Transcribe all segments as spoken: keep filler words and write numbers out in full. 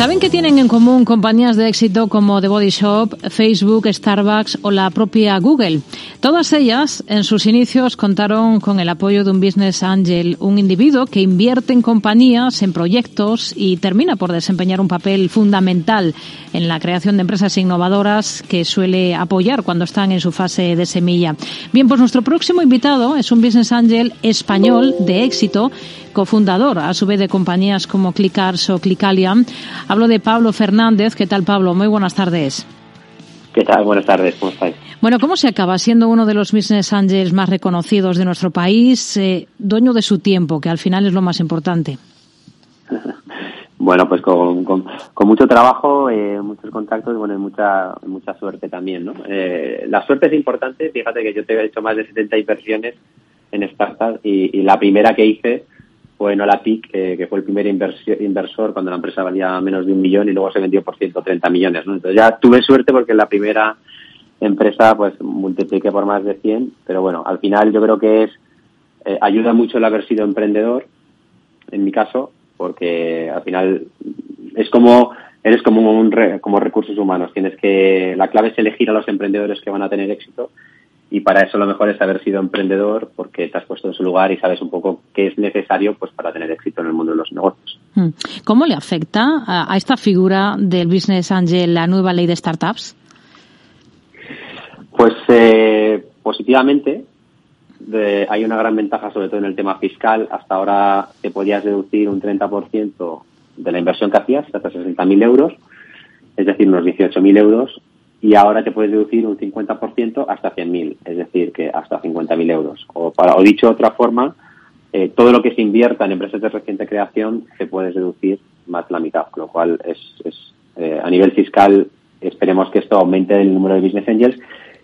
¿Saben qué tienen en común compañías de éxito como The Body Shop, Facebook, Starbucks o la propia Google? Todas ellas, en sus inicios, contaron con el apoyo de un business angel, un individuo que invierte en compañías, en proyectos y termina por desempeñar un papel fundamental en la creación de empresas innovadoras que suele apoyar cuando están en su fase de semilla. Bien, pues nuestro próximo invitado es un business angel español de éxito, cofundador a su vez de compañías como Clikars o Clikalia. Hablo de Pablo Fernández. ¿Qué tal, Pablo? Muy buenas tardes. ¿Qué tal? Buenas tardes. ¿Cómo estáis? Bueno, ¿cómo se acaba siendo uno de los business angels más reconocidos de nuestro país, eh, dueño de su tiempo, que al final es lo más importante? Bueno, pues con, con, con mucho trabajo, eh, muchos contactos y bueno, mucha, mucha suerte también, ¿no? Eh, la suerte es importante. Fíjate que yo te he hecho más de setenta inversiones en startups y, y la primera que hice fue en Olapic, eh, que fue el primer inversor cuando la empresa valía menos de un millón y luego se vendió por ciento treinta millones, ¿no? Entonces ya tuve suerte porque la primera empresa pues multipliqué por más de cien, pero bueno, al final yo creo que es eh, ayuda mucho el haber sido emprendedor, en mi caso, porque al final es como eres como un re, como recursos humanos, tienes que la clave es elegir a los emprendedores que van a tener éxito. Y para eso lo mejor es haber sido emprendedor porque te has puesto en su lugar y sabes un poco qué es necesario pues para tener éxito en el mundo de los negocios. ¿Cómo le afecta a esta figura del business angel la nueva ley de startups? Pues eh, positivamente. De, hay una gran ventaja sobre todo en el tema fiscal. Hasta ahora te podías deducir un treinta por ciento de la inversión que hacías, hasta sesenta mil euros, es decir, unos dieciocho mil euros. Y ahora te puedes deducir un cincuenta por ciento hasta cien mil, es decir, que hasta cincuenta mil euros. O, para, o dicho de otra forma, eh, todo lo que se invierta en empresas de reciente creación te puedes deducir más la mitad, con lo cual es, es eh, a nivel fiscal esperemos que esto aumente el número de business angels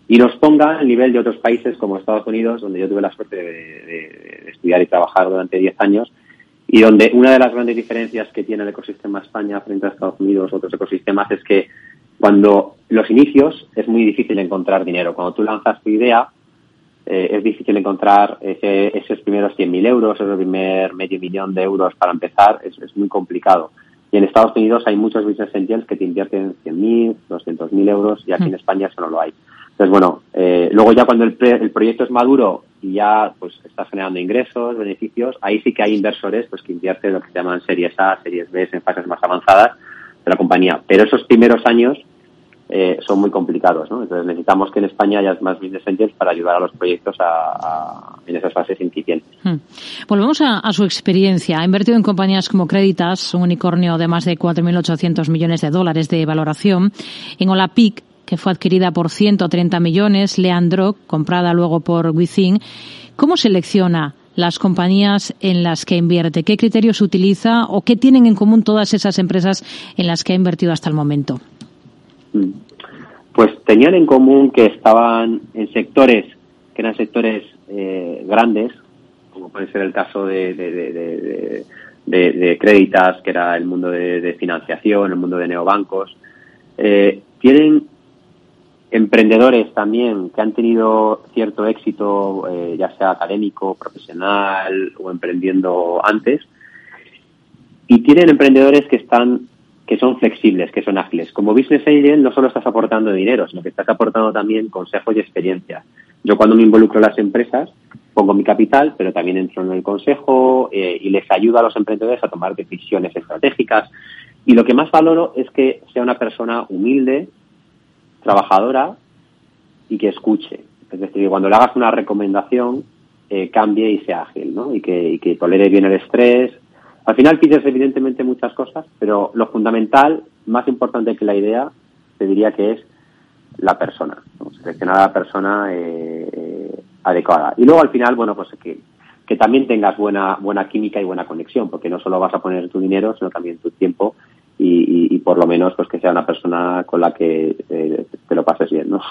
y nos ponga al nivel de otros países como Estados Unidos, donde yo tuve la suerte de, de, de estudiar y trabajar durante diez años, y donde una de las grandes diferencias que tiene el ecosistema España frente a Estados Unidos u otros ecosistemas es que cuando los inicios es muy difícil encontrar dinero. Cuando tú lanzas tu idea, eh, es difícil encontrar ese, esos primeros cien mil euros, ese primer medio millón de euros para empezar. Es, es muy complicado. Y en Estados Unidos hay muchos business angels que te invierten cien mil, doscientos mil euros y aquí en España eso no lo hay. Entonces, bueno, eh, luego ya cuando el, pre, el proyecto es maduro y ya pues estás generando ingresos, beneficios, ahí sí que hay inversores pues que invierten lo que se llaman series A, series B, en fases más avanzadas de la compañía, pero esos primeros años eh, son muy complicados, ¿no? Entonces necesitamos que en España haya más business angels para ayudar a los proyectos a, a, en esas fases incipientes. Hmm. Volvemos a, a su experiencia. Ha invertido en compañías como Créditas, un unicornio de más de cuatro mil ochocientos millones de dólares de valoración, en Olapic, que fue adquirida por ciento treinta millones, Leandro, comprada luego por Within. ¿Cómo selecciona las compañías en las que invierte? ¿Qué criterios utiliza o qué tienen en común todas esas empresas en las que ha invertido hasta el momento? Pues tenían en común que estaban en sectores que eran sectores eh, grandes, como puede ser el caso de, de, de, de, de, de Créditas, que era el mundo de, de financiación, el mundo de neobancos. Eh, tienen emprendedores también que han tenido cierto éxito, eh, ya sea académico, profesional o emprendiendo antes, y tienen emprendedores que están que son flexibles, que son ágiles. Como business angel no solo estás aportando dinero, sino que estás aportando también consejos y experiencia. Yo cuando me involucro en las empresas pongo mi capital, pero también entro en el consejo eh, y les ayudo a los emprendedores a tomar decisiones estratégicas. Y lo que más valoro es que sea una persona humilde, trabajadora y que escuche. Es decir, que cuando le hagas una recomendación eh, cambie y sea ágil, ¿no? Y que, y que tolere bien el estrés. Al final pides evidentemente muchas cosas, pero lo fundamental, más importante que la idea, te diría que es la persona, ¿no? Seleccionar a la persona eh, eh, adecuada. Y luego al final, bueno, pues que, que también tengas buena, buena química y buena conexión, porque no solo vas a poner tu dinero, sino también tu tiempo. Y, y por lo menos pues que sea una persona con la que eh, te lo pases bien, ¿no?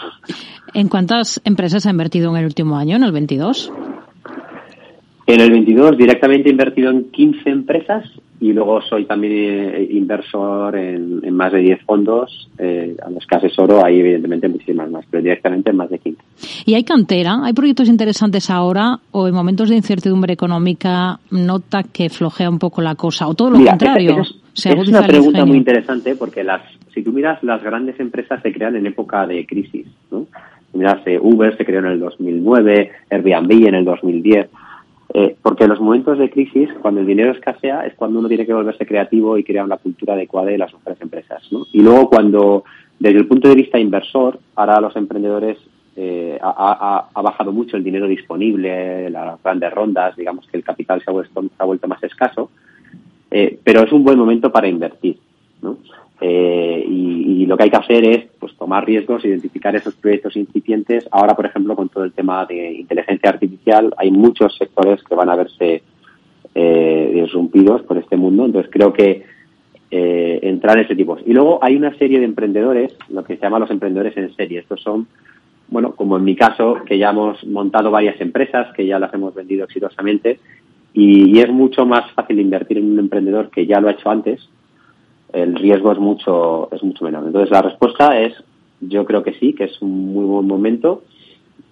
¿En cuántas empresas ha invertido en el último año, en el veintidós? En el veintidós directamente he invertido en quince empresas y luego soy también inversor en, en más de diez fondos, eh, a los que asesoro, hay evidentemente muchísimas más, pero directamente en más de quince. ¿Y hay cantera? ¿Hay proyectos interesantes ahora o en momentos de incertidumbre económica nota que flojea un poco la cosa o todo lo Mira, contrario? Es, es, es una pregunta muy interesante porque las, si tú miras, las grandes empresas se crean en época de crisis, ¿no? Miras, eh, Uber se creó en el dos mil nueve, Airbnb en el dos mil diez. Eh, porque en los momentos de crisis, cuando el dinero escasea, es cuando uno tiene que volverse creativo y crear una cultura adecuada de las otras empresas, ¿no? Y luego cuando, desde el punto de vista inversor, ahora los emprendedores, eh, ha, ha, ha bajado mucho el dinero disponible, las grandes rondas, digamos que el capital se ha vuelto, se ha vuelto más escaso, eh, pero es un buen momento para invertir, ¿no? Eh, y, y lo que hay que hacer es pues tomar riesgos, identificar esos proyectos incipientes. Ahora, por ejemplo, con todo el tema de inteligencia artificial, hay muchos sectores que van a verse eh, disrumpidos por este mundo. Entonces, creo que eh, entrar en ese tipo. Y luego hay una serie de emprendedores, lo que se llama los emprendedores en serie. Estos son, bueno, como en mi caso, que ya hemos montado varias empresas, que ya las hemos vendido exitosamente. Y, y es mucho más fácil invertir en un emprendedor que ya lo ha hecho antes. El riesgo es mucho es mucho menor. Entonces, la respuesta es, yo creo que sí, que es un muy buen momento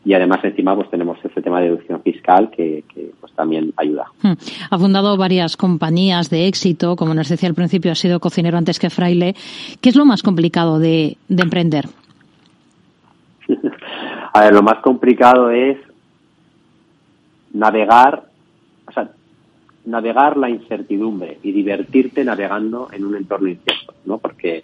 y además encima pues tenemos este tema de deducción fiscal que, que pues también ayuda. Hmm. Ha fundado varias compañías de éxito, como nos decía al principio, ha sido cocinero antes que fraile. ¿Qué es lo más complicado de, de emprender? A ver, lo más complicado es navegar, o sea, navegar la incertidumbre y divertirte navegando en un entorno incierto, ¿no? Porque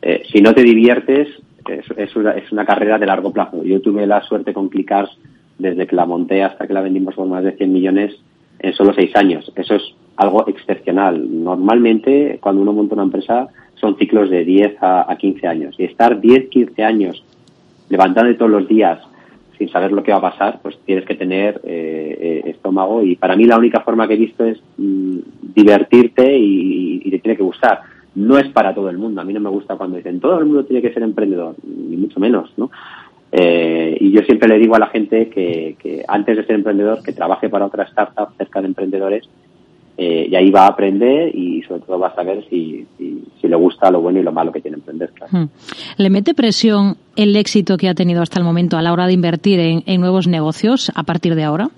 eh, si no te diviertes, es, es, una, es una carrera de largo plazo. Yo tuve la suerte con Clikars, desde que la monté hasta que la vendimos por más de cien millones en solo seis años. Eso es algo excepcional. Normalmente, cuando uno monta una empresa, son ciclos de diez a quince años. Y estar diez, quince años levantándote todos los días sin saber lo que va a pasar, pues tienes que tener eh, estómago. Y para mí la única forma que he visto es mm, divertirte y, y te tiene que gustar. No es para todo el mundo. A mí no me gusta cuando dicen todo el mundo tiene que ser emprendedor, ni mucho menos, ¿no? Eh, y yo siempre le digo a la gente que, que antes de ser emprendedor, que trabaje para otra startup cerca de emprendedores, eh, y ahí va a aprender y sobre todo va a saber si, si, si le gusta lo bueno y lo malo que tiene emprender. Claro. ¿Le mete presión el éxito que ha tenido hasta el momento a la hora de invertir en, en nuevos negocios a partir de ahora?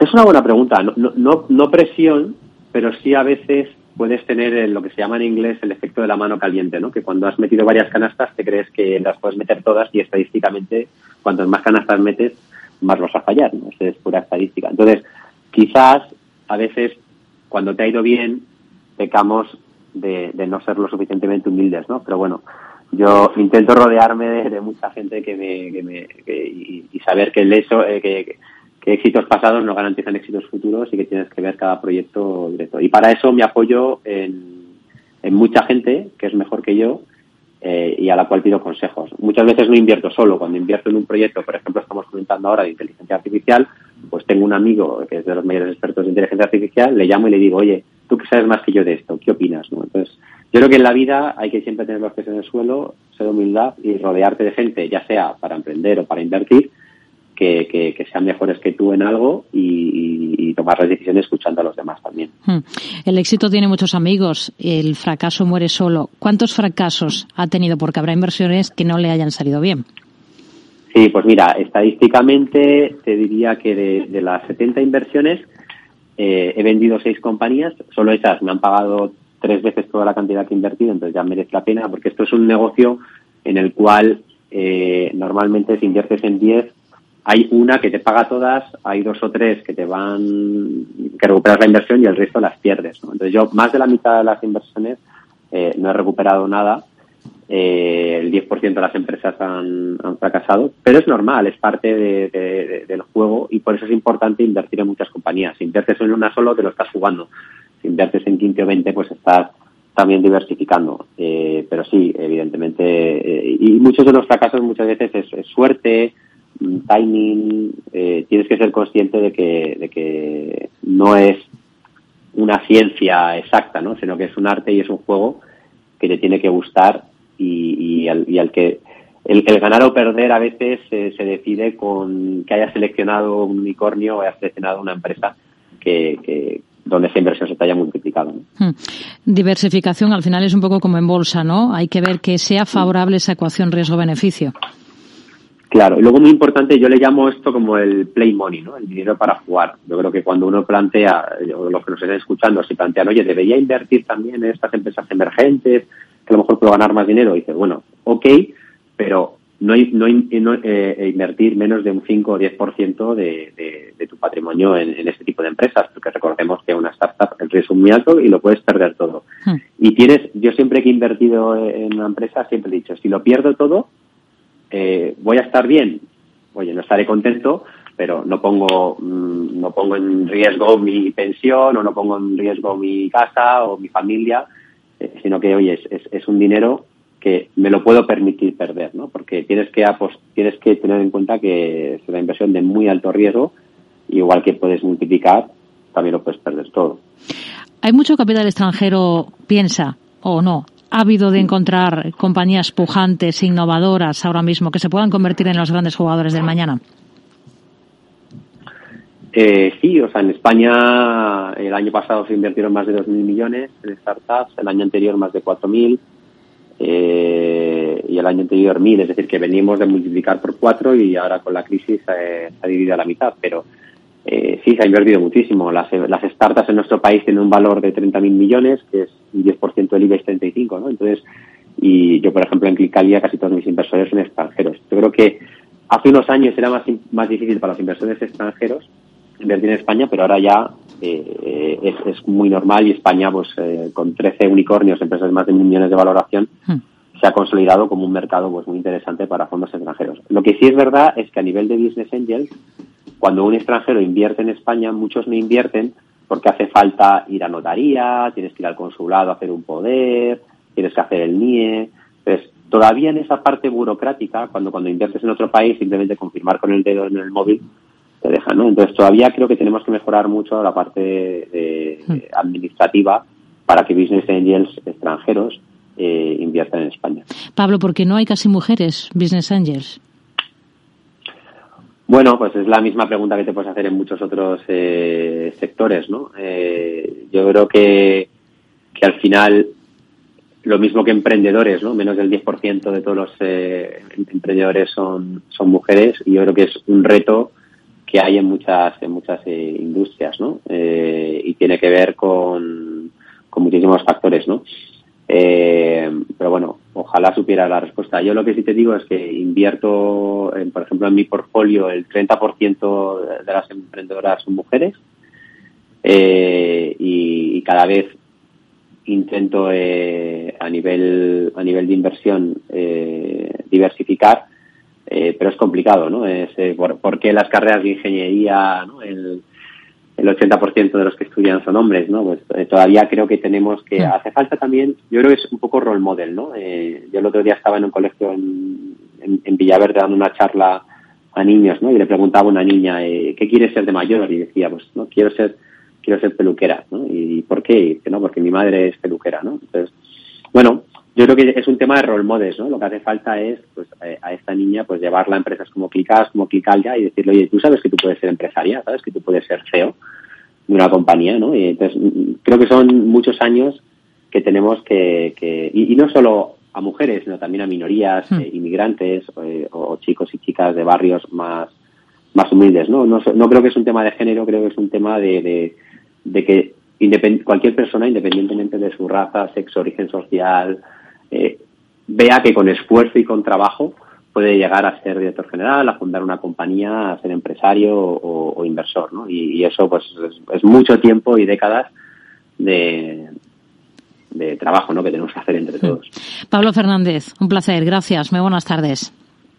Es una buena pregunta. No, no, no, no presión, pero sí a veces puedes tener lo que se llama en inglés el efecto de la mano caliente, ¿no? Que cuando has metido varias canastas te crees que las puedes meter todas y estadísticamente cuantas más canastas metes más vas a fallar, ¿no? Esa es pura estadística. Entonces, quizás a veces cuando te ha ido bien pecamos de, de no ser lo suficientemente humildes, ¿no? Pero bueno, yo intento rodearme de, de mucha gente que me, que me que, y, y saber que el eso eh, que, que éxitos pasados no garantizan éxitos futuros y que tienes que ver cada proyecto directo. Y para eso me apoyo en, en mucha gente que es mejor que yo, Eh, y a la cual pido consejos. Muchas veces no invierto solo. Cuando invierto en un proyecto, por ejemplo, estamos comentando ahora de inteligencia artificial, pues tengo un amigo que es de los mayores expertos de inteligencia artificial, le llamo y le digo, oye, tú que sabes más que yo de esto, ¿qué opinas? ¿No? Entonces, yo creo que en la vida hay que siempre tener los pies en el suelo, ser humildad y rodearte de gente, ya sea para emprender o para invertir, Que, que, que sean mejores que tú en algo y, y, y tomar las decisiones escuchando a los demás también. El éxito tiene muchos amigos, el fracaso muere solo. ¿Cuántos fracasos ha tenido? Porque habrá inversiones que no le hayan salido bien. Sí, pues mira, estadísticamente te diría que de, de las setenta inversiones eh, he vendido seis compañías, solo esas me han pagado tres veces toda la cantidad que he invertido, entonces ya merece la pena, porque esto es un negocio en el cual eh, normalmente si inviertes en diez, hay una que te paga todas, hay dos o tres que te van, que recuperas la inversión y el resto las pierdes, ¿no? Entonces yo más de la mitad de las inversiones eh, no he recuperado nada, eh, el diez por ciento de las empresas han, han fracasado, pero es normal, es parte de, de, de, del juego y por eso es importante invertir en muchas compañías. Si inviertes en una solo te lo estás jugando, si inviertes en quince o veinte pues estás también diversificando, eh, pero sí, evidentemente, eh, y muchos de los fracasos muchas veces es, es suerte, timing, eh, tienes que ser consciente de que, de que no es una ciencia exacta, ¿no? Sino que es un arte y es un juego que te tiene que gustar y, y, al, y al que el, el ganar o perder a veces eh, se decide con que hayas seleccionado un unicornio o hayas seleccionado una empresa que, que donde esa inversión se te haya multiplicado, ¿no? Diversificación al final es un poco como en bolsa, ¿no? Hay que ver que sea favorable esa ecuación riesgo-beneficio. Claro, y luego muy importante, yo le llamo esto como el play money, ¿no? El dinero para jugar. Yo creo que cuando uno plantea, los que nos estén escuchando, si plantean, oye, debería invertir también en estas empresas emergentes, que a lo mejor puedo ganar más dinero, dices, bueno, ok, pero no, no, no eh, invertir menos de un cinco o diez por ciento de, de, de tu patrimonio en, en este tipo de empresas, porque recordemos que una startup el riesgo es muy alto y lo puedes perder todo. Hmm. Y tienes, yo siempre que he invertido en una empresa, siempre he dicho, si lo pierdo todo, Eh, voy a estar bien, oye, no estaré contento, pero no pongo mmm, no pongo en riesgo mi pensión o no pongo en riesgo mi casa o mi familia, eh, sino que, oye, es, es, es un dinero que me lo puedo permitir perder, ¿no? Porque tienes que apost- tienes que tener en cuenta que es una inversión de muy alto riesgo, igual que puedes multiplicar, también lo puedes perder todo. Hay mucho capital extranjero, piensa, o no. ¿Ha habido de encontrar compañías pujantes, innovadoras ahora mismo, que se puedan convertir en los grandes jugadores del mañana? Eh, sí, o sea, en España el año pasado se invirtieron más de dos mil millones en startups, el año anterior más de cuatro mil eh, y el año anterior mil, es decir, que venimos de multiplicar por cuatro y ahora con la crisis eh, se ha dividido a la mitad, pero Eh, sí, se ha invertido muchísimo. Las, las startups en nuestro país tienen un valor de treinta mil millones, que es un diez por ciento del I B E X treinta y cinco, ¿no? Entonces, y yo, por ejemplo, en Clikalia casi todos mis inversores son extranjeros. Yo creo que hace unos años era más, más difícil para los inversores extranjeros invertir en España, pero ahora ya eh, es, es muy normal y España, pues, eh, con trece unicornios, empresas de más de mil millones de valoración, mm. se ha consolidado como un mercado, pues, muy interesante para fondos extranjeros. Lo que sí es verdad es que a nivel de Business Angels, cuando un extranjero invierte en España, muchos no invierten porque hace falta ir a notaría, tienes que ir al consulado a hacer un poder, tienes que hacer el N I E. Entonces, todavía en esa parte burocrática, cuando cuando inviertes en otro país, simplemente confirmar con el dedo en el móvil te deja, ¿no? Entonces, todavía creo que tenemos que mejorar mucho la parte de, de administrativa para que Business Angels extranjeros eh, inviertan en España. Pablo, ¿por qué no hay casi mujeres Business Angels? Bueno, pues es la misma pregunta que te puedes hacer en muchos otros eh, sectores, ¿no? Eh, yo creo que, que al final, lo mismo que emprendedores, ¿no? Menos del diez por ciento de todos los eh, emprendedores son, son mujeres, y yo creo que es un reto que hay en muchas, en muchas eh, industrias, ¿no? Eh, y tiene que ver con, con muchísimos factores, ¿no? Eh, pero bueno, ojalá supiera la respuesta. Yo lo que sí te digo es que invierto, en, por ejemplo, en mi portfolio el treinta por ciento de las emprendedoras son mujeres eh, y, y cada vez intento eh, a nivel a nivel de inversión eh, diversificar, eh, pero es complicado, ¿no? Es, eh, por, porque las carreras de ingeniería, ¿no? El, el ochenta por ciento de los que estudian son hombres, ¿no? Pues eh, todavía creo que tenemos que... Hace falta también... Yo creo que es un poco role model, ¿no? Eh, yo el otro día estaba en un colegio en, en, en Villaverde dando una charla a niños, ¿no? Y le preguntaba a una niña, eh, ¿qué quieres ser de mayor? Y decía, pues, no, quiero ser quiero ser peluquera, ¿no? ¿Y por qué? Y dice, no, porque mi madre es peluquera, ¿no? Entonces, bueno, yo creo que es un tema de role models, ¿no? Lo que hace falta es, pues, a esta niña, pues, llevarla a empresas como Clikars, como Clikalia y decirle, oye, tú sabes que tú puedes ser empresaria, sabes que tú puedes ser C E O de una compañía, ¿no? Y entonces, creo que son muchos años que tenemos que, que y, y no solo a mujeres, sino también a minorías, mm. eh, inmigrantes eh, o chicos y chicas de barrios más, más humildes, ¿no? ¿no? No creo que es un tema de género, creo que es un tema de, de, de que independ, cualquier persona, independientemente de su raza, sexo, origen social, Eh, vea que con esfuerzo y con trabajo puede llegar a ser director general, a fundar una compañía, a ser empresario o, o inversor, ¿no? Y, y eso, pues, es, es mucho tiempo y décadas de, de trabajo, ¿no? Que tenemos que hacer entre todos. Pablo Fernández, un placer. Gracias. Muy buenas tardes.